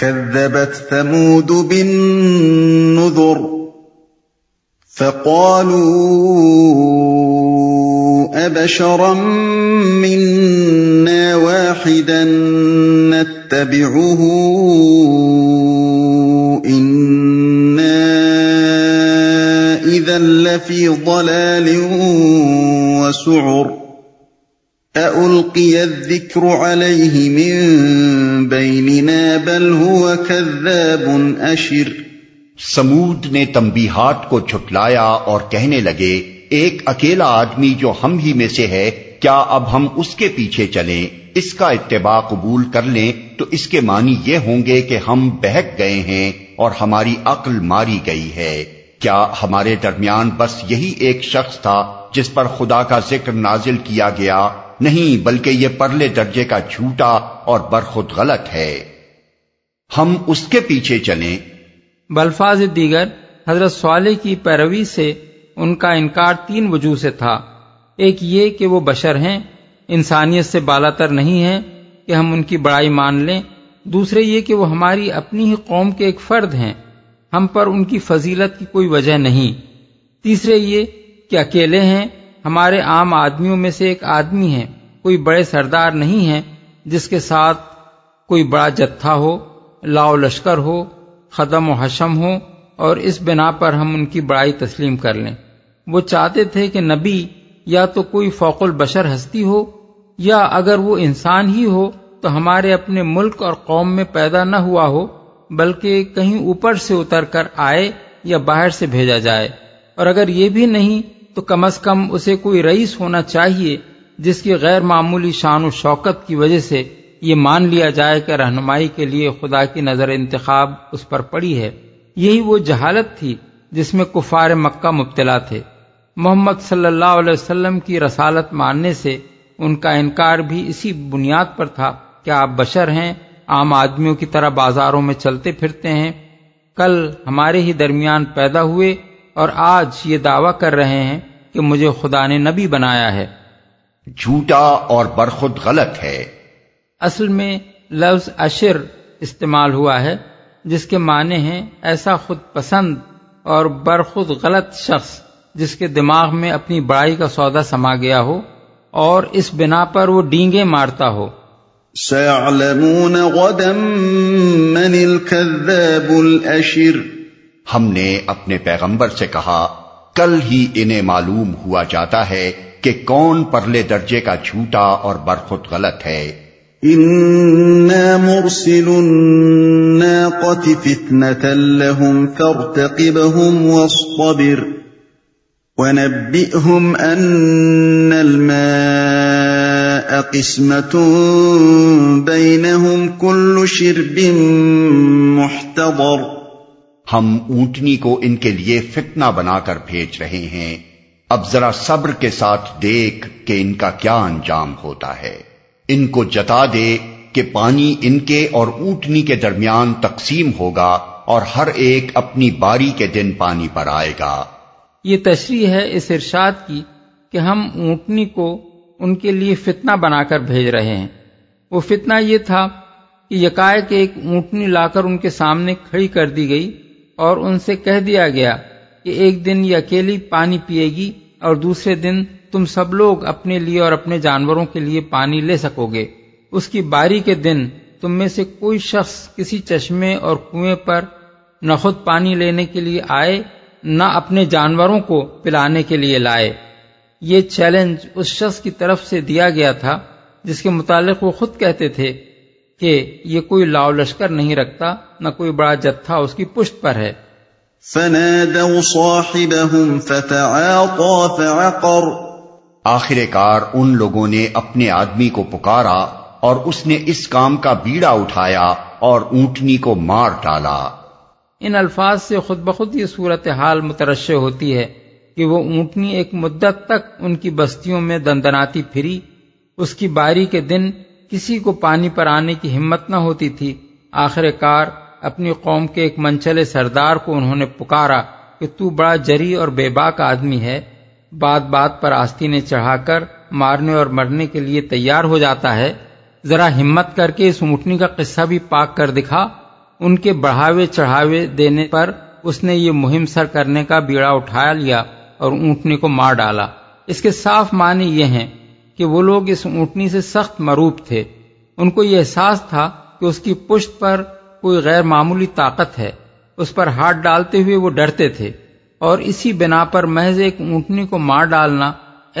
كذبت ثمود بالنذر فقالوا أبشرا منا واحدا نتبعه إنا إذا لفي ضلال وسعر أَأُلْقِيَ الذِّكْرُ عَلَيْهِ مِنْ بَيْنِنَا بَلْ هُوَ كَذَّابٌ أَشِرٌ۔ سمود نے تنبیہات کو جھٹلایا اور کہنے لگے، ایک اکیلا آدمی جو ہم ہی میں سے ہے، کیا اب ہم اس کے پیچھے چلیں؟ اس کا اتباع قبول کر لیں تو اس کے معنی یہ ہوں گے کہ ہم بہک گئے ہیں اور ہماری عقل ماری گئی ہے۔ کیا ہمارے درمیان بس یہی ایک شخص تھا جس پر خدا کا ذکر نازل کیا گیا؟ نہیں، بلکہ یہ پرلے درجے کا جھوٹا اور برخود غلط ہے۔ ہم اس کے پیچھے چلیں۔ بالفاظ دیگر حضرت صالح کی پیروی سے ان کا انکار تین وجوہ سے تھا۔ ایک یہ کہ وہ بشر ہیں، انسانیت سے بالاتر نہیں ہیں کہ ہم ان کی بڑائی مان لیں۔ دوسرے یہ کہ وہ ہماری اپنی ہی قوم کے ایک فرد ہیں، ہم پر ان کی فضیلت کی کوئی وجہ نہیں۔ تیسرے یہ کہ اکیلے ہیں، ہمارے عام آدمیوں میں سے ایک آدمی ہیں، کوئی بڑے سردار نہیں ہیں جس کے ساتھ کوئی بڑا جتھا ہو، لاؤ لشکر ہو، خدم و حشم ہو، اور اس بنا پر ہم ان کی بڑائی تسلیم کر لیں۔ وہ چاہتے تھے کہ نبی یا تو کوئی فوق البشر ہستی ہو، یا اگر وہ انسان ہی ہو تو ہمارے اپنے ملک اور قوم میں پیدا نہ ہوا ہو، بلکہ کہیں اوپر سے اتر کر آئے یا باہر سے بھیجا جائے، اور اگر یہ بھی نہیں تو کم از کم اسے کوئی رئیس ہونا چاہیے جس کی غیر معمولی شان و شوکت کی وجہ سے یہ مان لیا جائے کہ رہنمائی کے لیے خدا کی نظر انتخاب اس پر پڑی ہے۔ یہی وہ جہالت تھی جس میں کفار مکہ مبتلا تھے۔ محمد صلی اللہ علیہ وسلم کی رسالت ماننے سے ان کا انکار بھی اسی بنیاد پر تھا کہ آپ بشر ہیں، عام آدمیوں کی طرح بازاروں میں چلتے پھرتے ہیں، کل ہمارے ہی درمیان پیدا ہوئے اور آج یہ دعویٰ کر رہے ہیں کہ مجھے خدا نے نبی بنایا ہے۔ جھوٹا اور برخود غلط ہے۔ اصل میں لفظ اشر استعمال ہوا ہے جس کے معنی ہیں ایسا خود پسند اور برخود غلط شخص جس کے دماغ میں اپنی بڑائی کا سودا سما گیا ہو اور اس بنا پر وہ ڈینگیں مارتا ہو۔ سَيَعْلَمُونَ غَدًا مَنِ الْكَذَّابُ الْأَشِرُ۔ ہم نے اپنے پیغمبر سے کہا، کل ہی انہیں معلوم ہوا جاتا ہے کہ کون پرلے درجے کا جھوٹا اور برخود غلط ہے۔ اِنَّا مُرْسِلُو النَّاقَةِ فِتْنَةً لَهُمْ فَارْتَقِبْهُمْ وَاصْطَبِرْ وَنَبِّئْهُمْ أَنَّ الْمَاءَ قِسْمَةٌ بَيْنَهُمْ كُلُّ شِرْبٍ مُحْتَضَرٍ۔ ہم اونٹنی کو ان کے لیے فتنہ بنا کر بھیج رہے ہیں، اب ذرا صبر کے ساتھ دیکھ کہ ان کا کیا انجام ہوتا ہے۔ ان کو جتا دے کہ پانی ان کے اور اونٹنی کے درمیان تقسیم ہوگا اور ہر ایک اپنی باری کے دن پانی پر آئے گا۔ یہ تشریح ہے اس ارشاد کی کہ ہم اونٹنی کو ان کے لیے فتنہ بنا کر بھیج رہے ہیں۔ وہ فتنہ یہ تھا کہ یکایک ایک اونٹنی لا کر ان کے سامنے کھڑی کر دی گئی اور ان سے کہہ دیا گیا کہ ایک دن یہ اکیلی پانی پیے گی اور دوسرے دن تم سب لوگ اپنے لیے اور اپنے جانوروں کے لیے پانی لے سکو گے۔ اس کی باری کے دن تم میں سے کوئی شخص کسی چشمے اور کنویں پر نہ خود پانی لینے کے لیے آئے، نہ اپنے جانوروں کو پلانے کے لیے لائے۔ یہ چیلنج اس شخص کی طرف سے دیا گیا تھا جس کے متعلق وہ خود کہتے تھے کہ یہ کوئی لاؤ لشکر نہیں رکھتا، نہ کوئی بڑا جتھا اس کی پشت پر ہے۔ فَنَادَوْا صَاحِبَهُمْ فَتَعَاطَى فَعَقَرَ۔ آخر کار ان لوگوں نے اپنے آدمی کو پکارا اور اس نے اس کام کا بیڑا اٹھایا اور اونٹنی کو مار ڈالا۔ ان الفاظ سے خود بخود یہ صورتحال مترشح ہوتی ہے کہ وہ اونٹنی ایک مدت تک ان کی بستیوں میں دندناتی پھری، اس کی باری کے دن کسی کو پانی پر آنے کی ہمت نہ ہوتی تھی۔ آخر کار اپنی قوم کے ایک منچلے سردار کو انہوں نے پکارا کہ تو بڑا جری اور بے باک آدمی ہے، بات بات پر آستینے چڑھا کر مارنے اور مرنے کے لیے تیار ہو جاتا ہے، ذرا ہمت کر کے اس اونٹنی کا قصہ بھی پاک کر دکھا ان کے بڑھاوے چڑھاوے دینے پر اس نے یہ مہم سر کرنے کا بیڑا اٹھا لیا اور اونٹنی کو مار ڈالا۔ اس کے صاف معنی یہ ہیں کہ وہ لوگ اس اونٹنی سے سخت مروب تھے، ان کو یہ احساس تھا کہ اس کی پشت پر کوئی غیر معمولی طاقت ہے، اس پر ہاتھ ڈالتے ہوئے وہ ڈرتے تھے، اور اسی بنا پر محض ایک اونٹنی کو مار ڈالنا،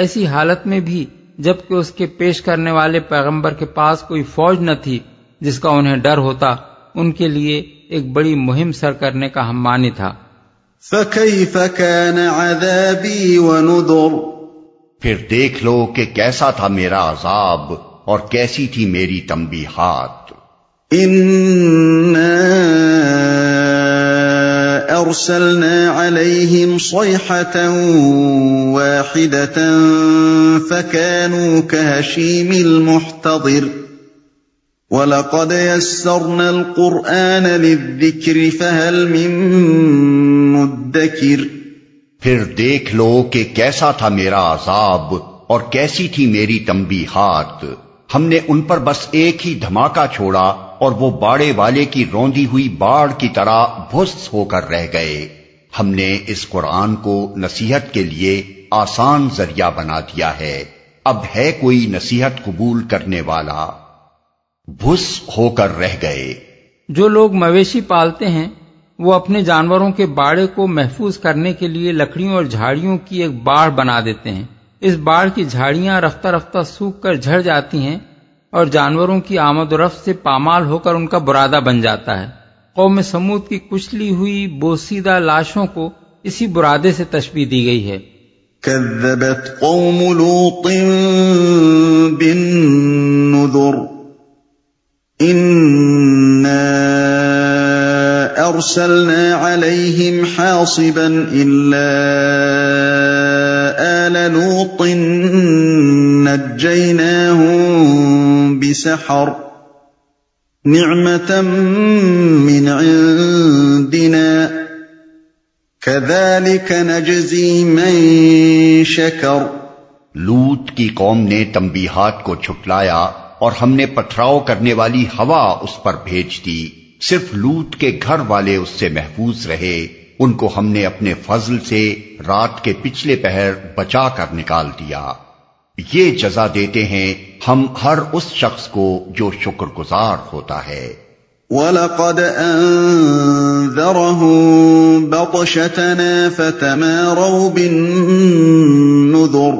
ایسی حالت میں بھی جبکہ اس کے پیش کرنے والے پیغمبر کے پاس کوئی فوج نہ تھی جس کا انہیں ڈر ہوتا، ان کے لیے ایک بڑی مہم سر کرنے کا ہم معنی تھا۔ فَكَيْفَ كَانَ عَذَابِي وَنُذُرْ، پھر دیکھ لو کہ کیسا تھا میرا عذاب اور کیسی تھی میری تنبیہات۔ إِنَّا أَرْسَلْنَا عَلَيْهِمْ صَيْحَةً وَاحِدَةً فَكَانُوا كَهَشِيمِ الْمُحْتَظِرِ وَلَقَدْ يَسَّرْنَا الْقُرْآنَ لِلذِّكْرِ فَهَلْ مِن مُدَّكِرٍ، پھر دیکھ لو کہ کیسا تھا میرا عذاب اور کیسی تھی میری تنبیہات، ہم نے ان پر بس ایک ہی دھماکہ چھوڑا اور وہ باڑے والے کی روندی ہوئی باڑ کی طرح بھس ہو کر رہ گئے۔ ہم نے اس قرآن کو نصیحت کے لیے آسان ذریعہ بنا دیا ہے، اب ہے کوئی نصیحت قبول کرنے والا؟ بھس ہو کر رہ گئے۔ جو لوگ مویشی پالتے ہیں وہ اپنے جانوروں کے باڑے کو محفوظ کرنے کے لیے لکڑیوں اور جھاڑیوں کی ایک باڑ بنا دیتے ہیں، اس باڑ کی جھاڑیاں رفتہ رفتہ سوکھ کر جھڑ جاتی ہیں اور جانوروں کی آمد و رفت سے پامال ہو کر ان کا برادہ بن جاتا ہے۔ قوم سمود کی کچلی ہوئی بوسیدہ لاشوں کو اسی برادے سے تشبیہ دی گئی ہے۔ کذبت قوم لوط بالنذر أرسلنا عليهم حاصبا إلا آل لوط نجيناهم بسحر نعمة من عندنا كذلك نجزي من شكر۔ لوط کی قوم نے تنبیہات کو جھٹلایا اور ہم نے پتھراؤ کرنے والی ہوا اس پر بھیج دی، صرف لوط کے گھر والے اس سے محفوظ رہے، ان کو ہم نے اپنے فضل سے رات کے پچھلے پہر بچا کر نکال دیا۔ یہ جزا دیتے ہیں ہم ہر اس شخص کو جو شکر گزار ہوتا ہے۔ وَلَقَدْ أَنذَرَهُمْ بَطْشَتَنَا فَتَمَارَوْا بِالنُّذُرِ،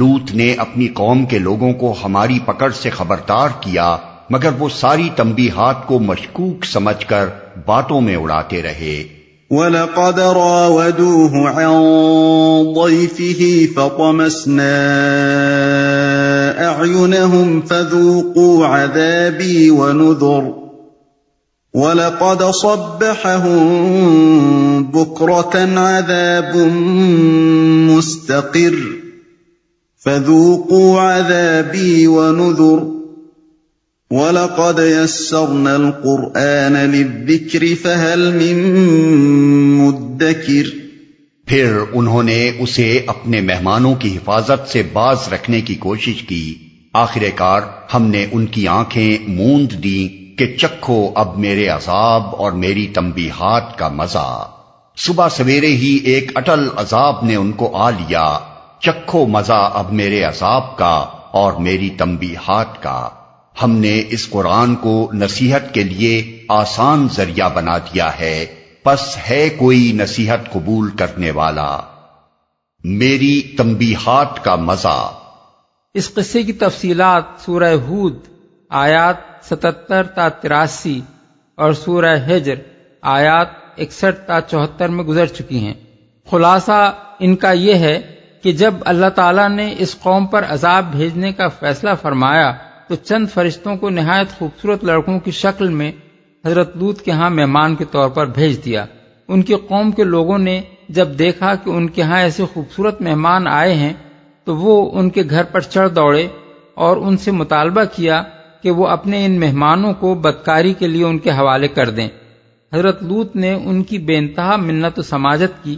لوط نے اپنی قوم کے لوگوں کو ہماری پکڑ سے خبردار کیا مگر وہ ساری تنبیہات کو مشکوک سمجھ کر باتوں میں اڑاتے رہے۔ وَلَقَدْ رَاوَدُوهُ عَنْ ضَيْفِهِ فَطَمَسْنَا أَعْيُنَهُمْ فَذُوقُوا عَذَابِي وَنُذُرِ وَلَقَدْ صَبَّحَهُمْ بُكْرَةً عَذَابٌ مُسْتَقِرٌ فَذُوقُوا عَذَابِي وَنُذُرِ وَلَقَدْ يَسَّرْنَا الْقُرْآنَ لِلذِّكْرِ فَهَلْ مِن مُدَّكِرٍ، پھر انہوں نے اسے اپنے مہمانوں کی حفاظت سے باز رکھنے کی کوشش کی، آخر کار ہم نے ان کی آنکھیں موند دی کہ چکھو اب میرے عذاب اور میری تنبیہات کا مزہ، صبح سویرے ہی ایک اٹل عذاب نے ان کو آ لیا، چکھو مزہ اب میرے عذاب کا اور میری تنبیہات کا، ہم نے اس قرآن کو نصیحت کے لیے آسان ذریعہ بنا دیا ہے، پس ہے کوئی نصیحت قبول کرنے والا؟ میری تنبیہات کا مزہ۔ اس قصے کی تفصیلات سورہ ہود آیات 77 تا 83 اور سورہ ہجر آیات 61 تا 74 میں گزر چکی ہیں۔ خلاصہ ان کا یہ ہے کہ جب اللہ تعالیٰ نے اس قوم پر عذاب بھیجنے کا فیصلہ فرمایا تو چند فرشتوں کو نہایت خوبصورت لڑکوں کی شکل میں حضرت لوط کے ہاں مہمان کے طور پر بھیج دیا۔ ان کی قوم کے لوگوں نے جب دیکھا کہ ان کے ہاں ایسے خوبصورت مہمان آئے ہیں تو وہ ان کے گھر پر چڑھ دوڑے اور ان سے مطالبہ کیا کہ وہ اپنے ان مہمانوں کو بدکاری کے لیے ان کے حوالے کر دیں۔ حضرت لوط نے ان کی بے انتہا منت و سماجت کی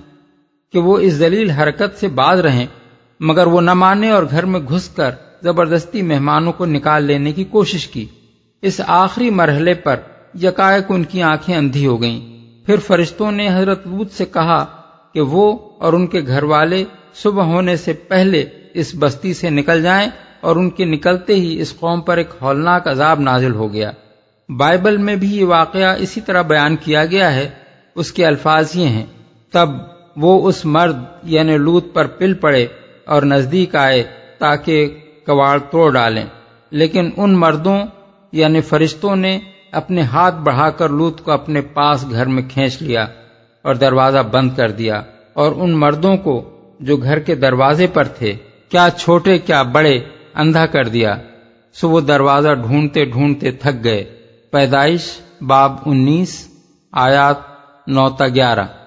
کہ وہ اس ذلیل حرکت سے باز رہیں، مگر وہ نہ مانے اور گھر میں گھس کر زبردستی مہمانوں کو نکال لینے کی کوشش کی۔ اس آخری مرحلے پر یکایک ان کی آنکھیں اندھی ہو گئیں۔ پھر فرشتوں نے حضرت لوط سے کہا کہ وہ اور ان کے گھر والے صبح ہونے سے پہلے اس بستی سے نکل جائیں، اور ان کے نکلتے ہی اس قوم پر ایک ہولناک عذاب نازل ہو گیا۔ بائبل میں بھی یہ واقعہ اسی طرح بیان کیا گیا ہے۔ اس کے الفاظ یہ ہیں: تب وہ اس مرد یعنی لوط پر پل پڑے اور نزدیک آئے تاکہ کواڑ توڑ ڈالیں، لیکن ان مردوں یعنی فرشتوں نے اپنے ہاتھ بڑھا کر لوط کو اپنے پاس گھر میں کھینچ لیا اور دروازہ بند کر دیا، اور ان مردوں کو جو گھر کے دروازے پر تھے، کیا چھوٹے کیا بڑے، اندھا کر دیا، سو وہ دروازہ ڈھونڈتے ڈھونڈتے تھک گئے۔ پیدائش باب 19 آیات 9 تا 11۔